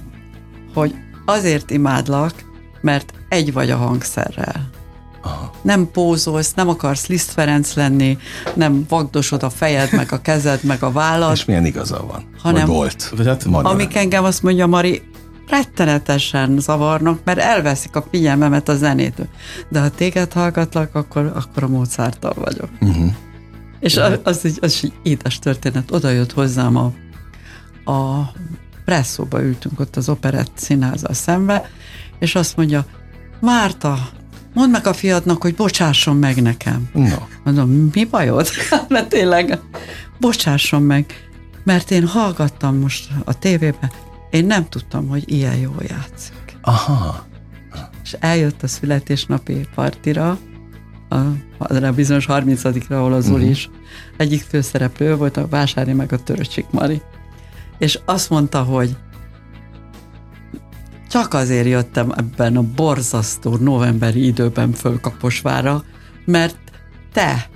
hogy azért imádlak, mert egy vagy a hangszerrel. nem pózolsz, nem akarsz Liszt Ferenc lenni, nem vagdosod a fejed, meg a kezed, meg a vállad. És milyen igaza van, hanem, vagy volt. Vagy hát amik engem azt mondja Mari, rettenetesen zavarnak, mert elveszik a figyelmemet a zenétől. De ha téged hallgatlak, akkor, akkor a Mozarttal vagyok. Uh-huh. És az, az, egy, az egy édes történet. Oda jött hozzám a, a presszóba ültünk ott az Operett Színházzal szembe, és azt mondja, Márta, mondd meg a fiadnak, hogy bocsásson meg nekem. No. Mondom, mi bajod? Mert tényleg, bocsásson meg, mert én hallgattam most a tévében, én nem tudtam, hogy ilyen jól játszik. Aha. És eljött a születésnapi partira, a, a bizonyos harmincadikra, ahol az Zoli is egyik főszereplő volt, a Vásáry meg a Töröcsik Mari. És azt mondta, hogy csak azért jöttem ebben a borzasztó novemberi időben föl Kaposvárra, mert te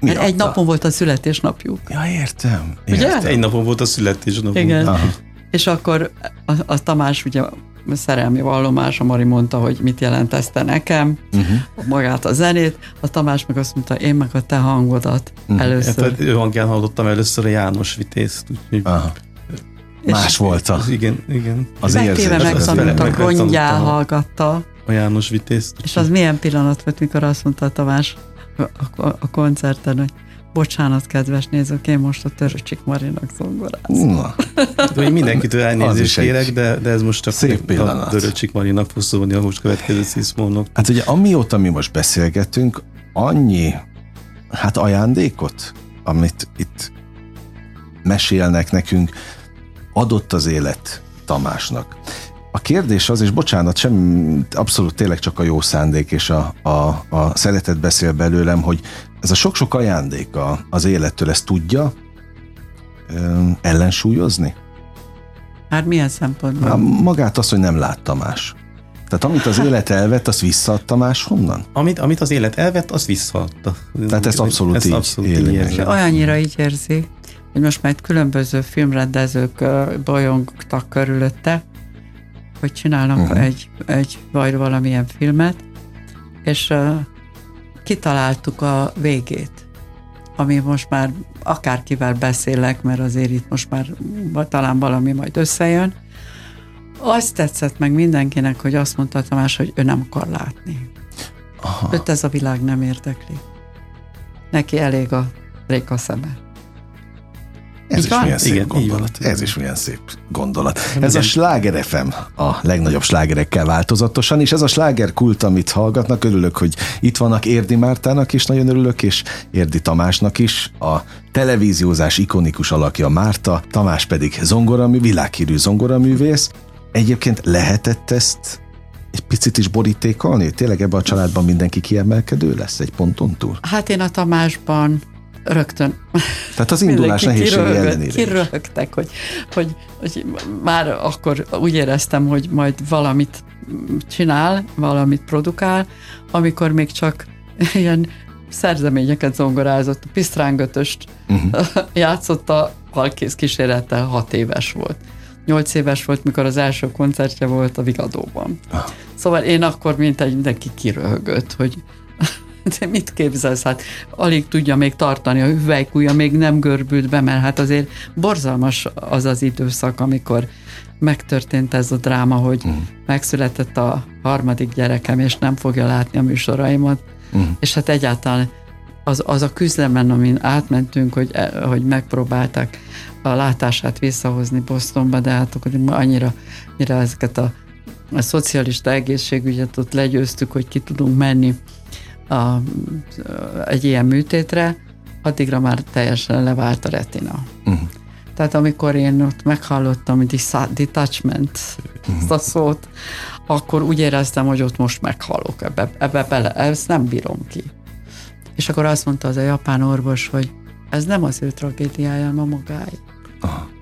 mert egy napon volt a születésnapjuk. Ja, értem. értem. Egy napon volt a születésnapjuk. Igen. Aha. És akkor a, a Tamás ugye szerelmi vallomás, a Mari mondta, hogy mit jelent ez te nekem, uh-huh. magát a zenét, a Tamás meg azt mondta, én meg a te hangodat uh-huh. először. Hát, ő hangján hallottam először a János Vitézt. Úgy, más volt a... Igen, igen. Az megtéve megszanult a gondjál hallgatta. A János Vitézt. És az milyen pillanat volt, mikor azt mondta a Tamás a, a, a koncerten, hogy bocsánat, kedves nézők, én most a Töröcsik Marinak zongorázom. Én mindenkitől elnézést kérek, de, de ez most csak szép a Töröcsik Marinak fog szólni a most következő sziszmónok. Hát ugye amióta mi most beszélgetünk, annyi hát ajándékot, amit itt mesélnek nekünk, adott az élet Tamásnak. A kérdés az, és bocsánat, sem, abszolút tényleg csak a jó szándék és a, a, a szeretet beszél belőlem, hogy ez a sok-sok ajándék a, az élettől, ezt tudja ö, ellensúlyozni? Hát milyen szempontból? Hát magát azt, hogy nem lát Tamás. Tehát amit az élet elvett, azt visszaadta máshonnan? Amit, amit az élet elvett, azt visszaadta. Tehát ezt abszolút ezt így, abszolút így érzi. Olyannyira így érzi, hogy most már különböző filmrendezők bolyongtak körülötte, hogy csinálnak uh-huh. egy, egy vagy valamilyen filmet, és uh, kitaláltuk a végét, ami most már akárkivel beszélek, mert azért itt most már talán valami majd összejön. Azt tetszett meg mindenkinek, hogy azt mondta Tamás, hogy ő nem akar látni. Aha. Őt ez a világ nem érdekli. Neki elég a réka szeme. Ez is, milyen szép Igen, gondolat. Ez is milyen szép gondolat. Ez a Sláger ef em a legnagyobb slágerekkel változatosan, és ez a slágerkult, amit hallgatnak. Örülök, hogy itt vannak, Érdi Mártának is nagyon örülök, és Érdi Tamásnak is. A televíziózás ikonikus alakja Márta, Tamás pedig zongoramű, világhírű zongoraművész. Egyébként lehetett ezt egy picit is borítékolni? Tényleg ebben a családban mindenki kiemelkedő lesz egy ponton túl? Hát én a Tamásban rögtön. Tehát az indulás nehézsége ellenére. Kiröhögtek, hogy, hogy, hogy már akkor úgy éreztem, hogy majd valamit csinál, valamit produkál, amikor még csak ilyen szerzeményeket zongorázott, a pisztrángötöst uh-huh. játszotta, halkész kísérettel hat éves volt. Nyolc éves volt, mikor az első koncertje volt a Vigadóban. Ah. Szóval én akkor mintegy mindenki kiröhögött, hogy de mit képzelsz? Hát alig tudja még tartani, a hüvelykúja még nem görbült be, mert hát azért borzalmas az az időszak, amikor megtörtént ez a dráma, hogy mm. megszületett a harmadik gyerekem, és nem fogja látni a műsoraimat. Mm. És hát egyáltalán az, az a küzdelmen, amin átmentünk, hogy, hogy megpróbálták a látását visszahozni Bostonba, de hát akkor annyira, annyira ezeket a, a szocialista egészségügyet ott legyőztük, hogy ki tudunk menni A, egy ilyen műtétre, addigra már teljesen levált a retina. Uh-huh. Tehát amikor én ott meghallottam a detachment, uh-huh. ezt a szót, akkor úgy éreztem, hogy ott most meghalok, ebbe, ebbe bele, ezt nem bírom ki. És akkor azt mondta az a japán orvos, hogy ez nem az ő tragédiája, ma magáé. Aha.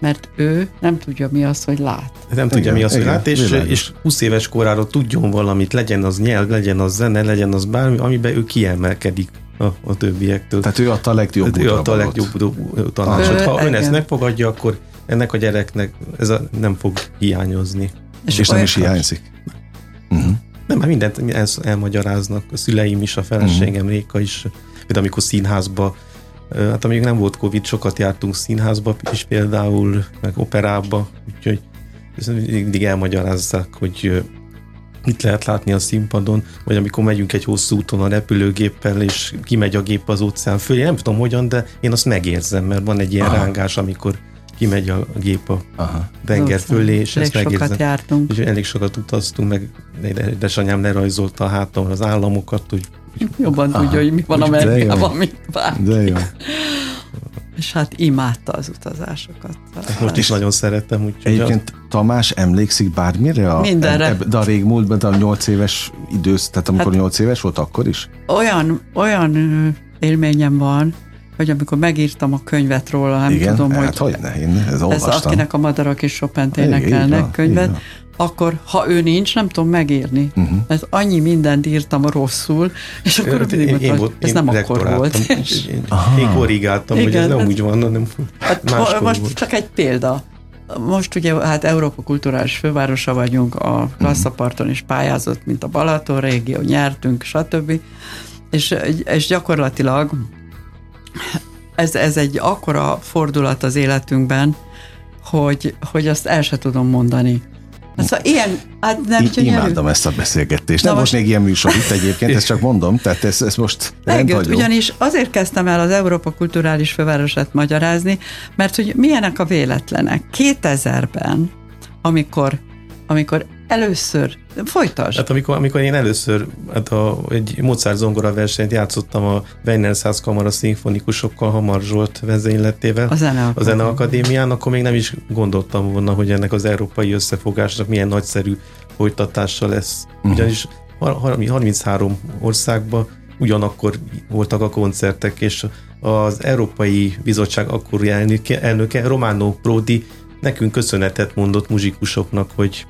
Mert ő nem tudja, mi az, hogy lát. Nem tudja, igen, mi az, hogy igen, lát, és, és húsz éves korára tudjon valamit, legyen az nyelv, legyen az zene, legyen az bármi, amiben ő kiemelkedik a, a többiektől. Tehát ő adta a legjobb útra. Ő adta a legjobb tanácsot. Ha ön ezt megfogadja, akkor ennek a gyereknek ez a, nem fog hiányozni. És, és nem is hiányzik. Uh-huh. Nem, már mindent elmagyaráznak. A szüleim is, a feleségem, uh-huh. Réka is. Például amikor színházba, hát amíg nem volt Covid, sokat jártunk színházba is például, meg operába, úgyhogy mindig elmagyarázzák, hogy mit lehet látni a színpadon, vagy amikor megyünk egy hosszú úton a repülőgéppel, és kimegy a gép az óceán fölé, nem tudom hogyan, de én azt megérzem, mert van egy ilyen Aha. rángás, amikor kimegy a gép a Aha. tenger fölé, és elég ezt megérzem. Sokat jártunk. És elég sokat utaztunk, meg édesanyám lerajzolta a hátamra az államokat, hogy jobban aha. tudja, hogy mi van Amerikában, mint bárki. De jó. És hát imádta az utazásokat. Most hát. is nagyon szeretem. Úgy, egyébként az... Tamás emlékszik bármire? A, mindenre. Eb, de a régmúltban, de a nyolc éves idősz, tehát amikor hát nyolc éves volt, akkor is? Olyan, olyan élményem van, hogy amikor megírtam a könyvet róla, nem igen? tudom, hát, hogy, hogy ne, én ez olvastam. Ez akinek a madarak és Chopint énekelnek könyvet, akkor ha ő nincs, nem tudom megírni. Uh-huh. Mert annyi mindent írtam rosszul, és akkor ő mindig mondta, hogy ez nem akkor volt. És... Én, én korrigáltam, igen, hogy ez nem ez, úgy van, hanem hát, máskor most volt. Csak egy példa. Most ugye hát Európa kulturális fővárosa vagyunk, a Klassz a pARTon is pályázott, mint a Balaton régió, nyertünk, stb. És, és gyakorlatilag ez, ez egy akkora fordulat az életünkben, hogy, hogy azt el se tudom mondani. Szóval ilyen, hát nem I- imádom ezt a beszélgetést. Nem most még ilyen műsor itt egyébként, ezt csak mondom, tehát ez, ez most rendhagyó. Ugyanis azért kezdtem el az Európa kulturális fővárosát magyarázni, mert hogy milyenek a véletlenek. kétezerben, amikor, amikor először, folytasd. Hát amikor, amikor én először hát a, egy Mozart zongora versenyt játszottam a Weiner-Szász Kamara szimfonikusokkal, Hamar Zsolt vezényletével a Zene Akadémián. a Zene Akadémián, akkor még nem is gondoltam volna, hogy ennek az európai összefogásnak milyen nagyszerű folytatása lesz. Ugyanis harminchárom országban ugyanakkor voltak a koncertek, és az Európai Bizottság akkori elnöke, elnöke Romano Prodi nekünk köszönetet mondott muzsikusoknak, hogy,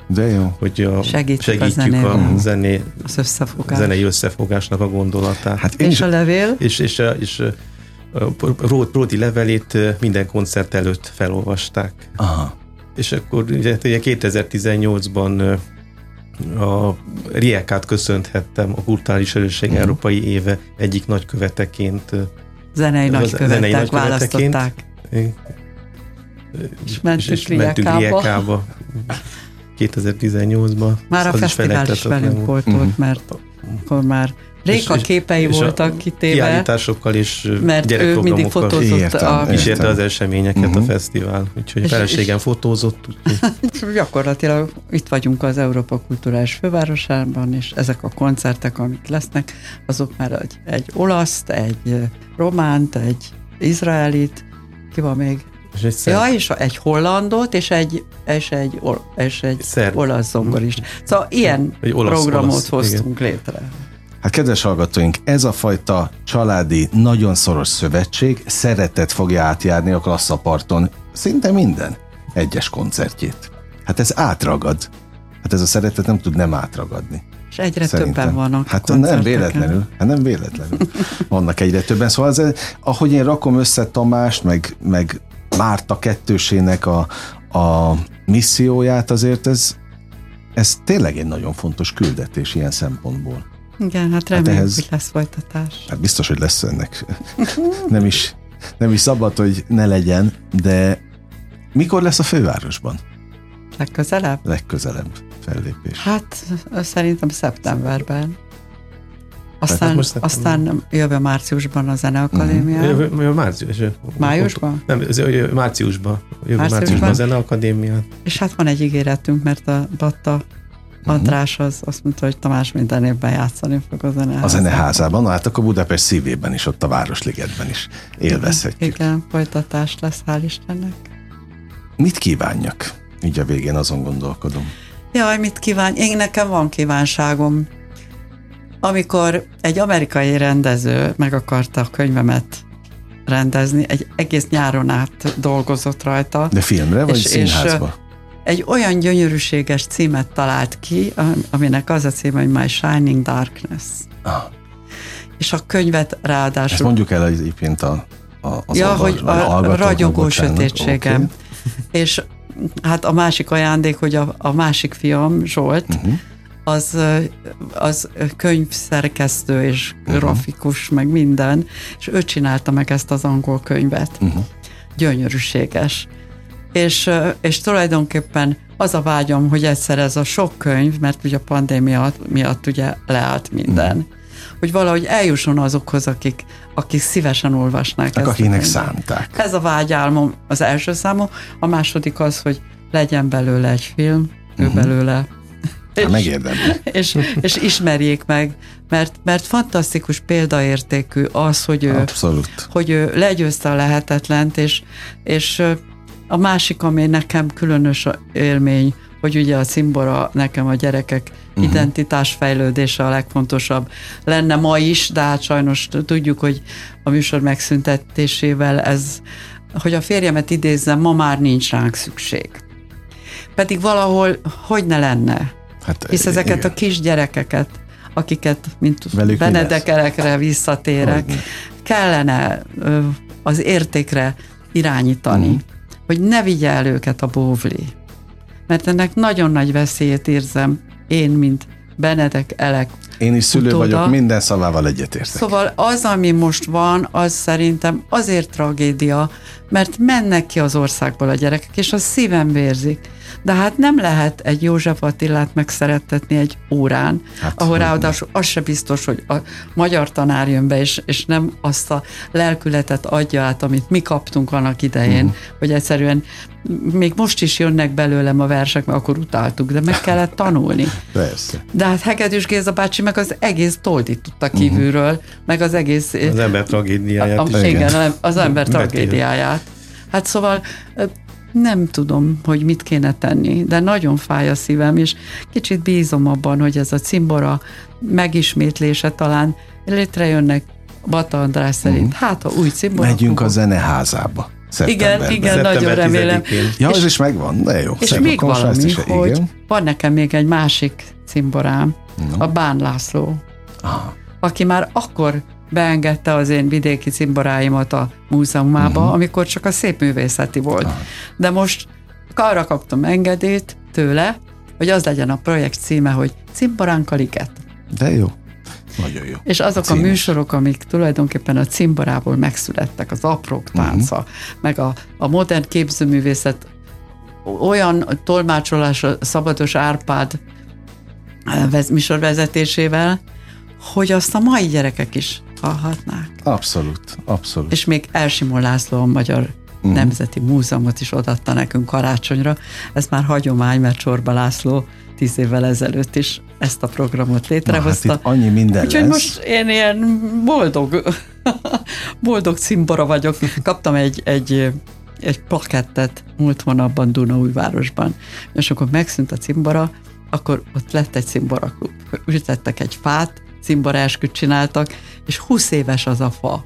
hogy a, segítjük, segítjük a, a zené, összefogás. zenei összefogásnak a gondolatát. Hát és, és a levél? És, és, és, és a Prodi levelét minden koncert előtt felolvasták. Aha. És akkor ugye kétezer-tizennyolcban a Riekát köszönhettem a Kulturális Örökség uh-huh. Európai Éve egyik nagyköveteként. Zenei nagykövetek választották. És mentünk, és mentünk Riekába kétezer-tizennyolcban. Már a fesztivál is velünk volt, uh-huh. mert akkor már Réka és, képei és voltak kitéve. Kiállításokkal és mert gyerekprogramokkal. Mert ő mindig fotózott. Értem, a... Kísérte az eseményeket uh-huh. a fesztivál. Úgyhogy feleségem fotózott. Úgyhogy. Gyakorlatilag itt vagyunk az Európa Kulturális Fővárosában, és ezek a koncertek, amik lesznek, azok már egy, egy olaszt, egy románt, egy izraelit, ki van még? És ja, és egy hollandot, és egy, és egy, és egy olasz zongorist. Szóval ilyen olasz, programot olasz, hoztunk igen. létre. Hát kedves hallgatóink, ez a fajta családi, nagyon szoros szövetség szeretet fogja átjárni a Klassz a pARTon szinte minden egyes koncertjét. Hát ez átragad. Hát ez a szeretet nem tud nem átragadni. És egyre Szerintem. többen vannak. Hát nem véletlenül, hát nem véletlenül. Vannak egyre többen. Szóval ez, ahogy én rakom össze Tamást, meg, meg Márta kettősének a, a misszióját, azért ez, ez tényleg egy nagyon fontos küldetés ilyen szempontból. Igen, hát reméljük, hát ehhez, hogy lesz folytatás. Hát biztos, hogy lesz ennek. Nem is, nem is szabad, hogy ne legyen, de mikor lesz a fővárosban? Legközelebb? Legközelebb fellépés. Hát szerintem szeptemberben. Aztán, aztán jövő márciusban a Zeneakadémián. Uh-huh. Jövő március, májusban? Nem, jövő márciusban. Jövő márciusban, márciusban a Zeneakadémián. És hát van egy ígéretünk, mert a Tata András az azt mondta, hogy Tamás minden évben játszani fog a Zeneházában. A Zeneházában, na hát akkor Budapest szívében is, ott a Városligetben is élvezhetjük. Igen, igen, folytatás lesz, hál' Istennek. Mit kívánjak? Így a végén azon gondolkodom. Jaj, mit kívánj? Én nekem van kívánságom. Amikor egy amerikai rendező meg akarta a könyvemet rendezni, egy egész nyáron át dolgozott rajta. De filmre, vagy és, színházba? És egy olyan gyönyörűséges címet talált ki, aminek az a címe, hogy My Shining Darkness. Ah. És a könyvet ráadásul... Ezt mondjuk el egyébként a, a, az ja, alvar, hogy a ragyogó sötétségem. Okay. És hát a másik ajándék, hogy a, a másik fiam, Zsolt, uh-huh. az, az könyvszerkesztő és uh-huh. grafikus, meg minden, és ő csinálta meg ezt az angol könyvet. Uh-huh. Gyönyörűséges. És, és tulajdonképpen az a vágyom, hogy egyszer ez a sok könyv, mert ugye a pandémia miatt ugye leállt minden, uh-huh. hogy valahogy eljusson azokhoz, akik, akik szívesen olvasnák. Ezt akinek szánták. Ez a vágyálmom az első számom, a második az, hogy legyen belőle egy film, ő uh-huh. belőle. És, megérdemli. És, és ismerjék meg, mert, mert fantasztikus példaértékű az, hogy ő, hogy ő legyőzte a lehetetlent, és, és a másik, ami nekem különös élmény, hogy ugye a cimbora, nekem a gyerekek uh-huh. identitásfejlődése a legfontosabb lenne ma is, de hát sajnos tudjuk, hogy a műsor megszüntetésével ez, hogy a férjemet idézzem, ma már nincs ránk szükség. Pedig valahol hogy ne lenne? Hát, hisz ezeket igen. a kisgyerekeket, akiket, mint Benedekerekre visszatérek, hogy kellene az értékre irányítani, uh-huh. hogy ne vigye el őket a bóvli. Mert ennek nagyon nagy veszélyét érzem én, mint Benedek Elek. Én is szülő utóda. Vagyok, minden szavával egyetértek. Szóval az, ami most van, az szerintem azért tragédia, mert mennek ki az országból a gyerekek, és a szívem vérzik. De hát nem lehet egy József Attilát megszerettetni egy órán, hát, ahol ráadásul az se biztos, hogy a magyar tanár jön be, és, és nem azt a lelkületet adja át, amit mi kaptunk annak idején, uh-huh. hogy egyszerűen még most is jönnek belőlem a versek, mert akkor utáltuk, de meg kellett tanulni. Persze. De hát Hegedűs Géza bácsi meg az egész toldit tudta kívülről, uh-huh. meg az egész... Az ember tragédiáját. A, a, igen, az ember tragédiáját. Hát szóval... Nem tudom, hogy mit kéne tenni, de nagyon fáj a szívem, és kicsit bízom abban, hogy ez a cimbora megismétlése talán létrejönnek Bata András szerint. Hát, ha új cimbora... Megyünk a Zeneházába. Igen, igen, nagyon remélem. Ja, ez is megvan, de jó. És még valami, hogy van nekem még egy másik cimborám, a Bán László, aki már akkor beengedte az én vidéki cimboráimat a múzeumába, uh-huh. amikor csak a szép művészeti volt. Ah. De most arra kaptam engedélyt tőle, hogy az legyen a projekt címe, hogy Cimboránk a liget. De jó. Nagyon jó. És azok a, a műsorok, amik tulajdonképpen a cimborából megszülettek, az aprók tánca, uh-huh. meg a, a modern képzőművészet, olyan tolmácsolás Szabados Árpád műsorvezetésével, hogy azt a mai gyerekek is hallhatnák. Abszolút, abszolút. És még Elsimon László a Magyar mm. Nemzeti Múzeumot is odaadta nekünk karácsonyra. Ez már hagyomány, mert Csorba László tíz évvel ezelőtt is ezt a programot létrehozta. Na, hát itt annyi minden úgyhogy lesz. Most én ilyen boldog, boldog cimbora vagyok. Kaptam egy, egy, egy plakettet múlt hónapban Dunaújvárosban, és akkor megszűnt a cimbora, akkor ott lett egy cimboraklub. Ültettek egy fát, cimborásküt csináltak, és húsz éves az a fa.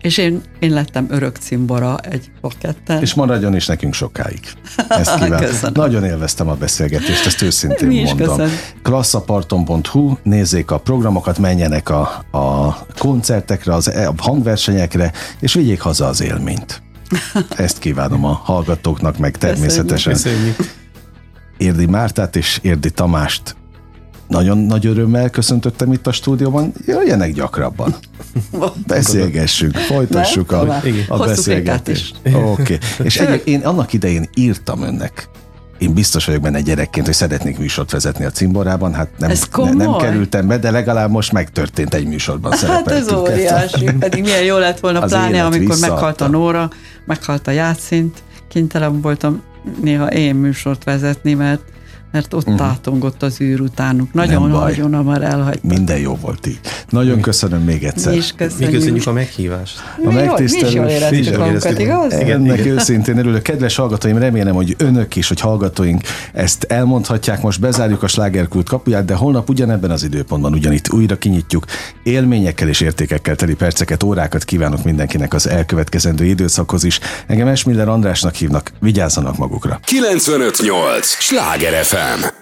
És én, én lettem örök cimbora egy paketten. És maradjon is nekünk sokáig. Ezt kívánom. Nagyon élveztem a beszélgetést, ezt őszintén mi mondom. Klassz a parton pont hu, nézzék a programokat, menjenek a, a koncertekre, az, a hangversenyekre, és vigyék haza az élményt. Ezt kívánom a hallgatóknak, meg természetesen. Köszönjük. Érdi Mártát és Érdi Tamást nagyon nagy örömmel köszöntöttem itt a stúdióban. Jöjjenek gyakrabban. Beszélgessünk, folytassuk a, a beszélgetést. Okay. És egy, én annak idején írtam önnek, én biztos vagyok benne gyerekként, hogy szeretnék műsort vezetni a cimborában, hát nem, ne, nem kerültem be, de legalább most megtörtént egy műsorban szerepeltünk. Hát ez óriási, pedig milyen jó lett volna, pláne amikor meghalt a Nóra, meghalt a Játszint, kénytelen voltam néha én műsort vezetni, mert mert ott uh-huh. tátongott az űr utánuk. Nagyon-nagyon hamar elhagytam. Minden jó volt így. Nagyon köszönöm még egyszer. Mi is köszönjük. Mi köszönjük a meghívást. A mi megtisztelős. Jól, mi is jól éreztük magunkat, igaz? Ennek őszintén örülök. Kedves hallgatóim, remélem, hogy önök is, hogy hallgatóink ezt elmondhatják. Most bezárjuk a Sláger Kult kapuját, de holnap ugyanebben az időpontban ugyanitt újra kinyitjuk. Élményekkel és értékekkel teli perceket, órákat kívánok mindenkinek az elkövetkezendő időszakhoz is. Engem S. Miller Andrásnak hívnak. Vigyázzanak magukra. kilencvenöt nyolc Sláger ef em.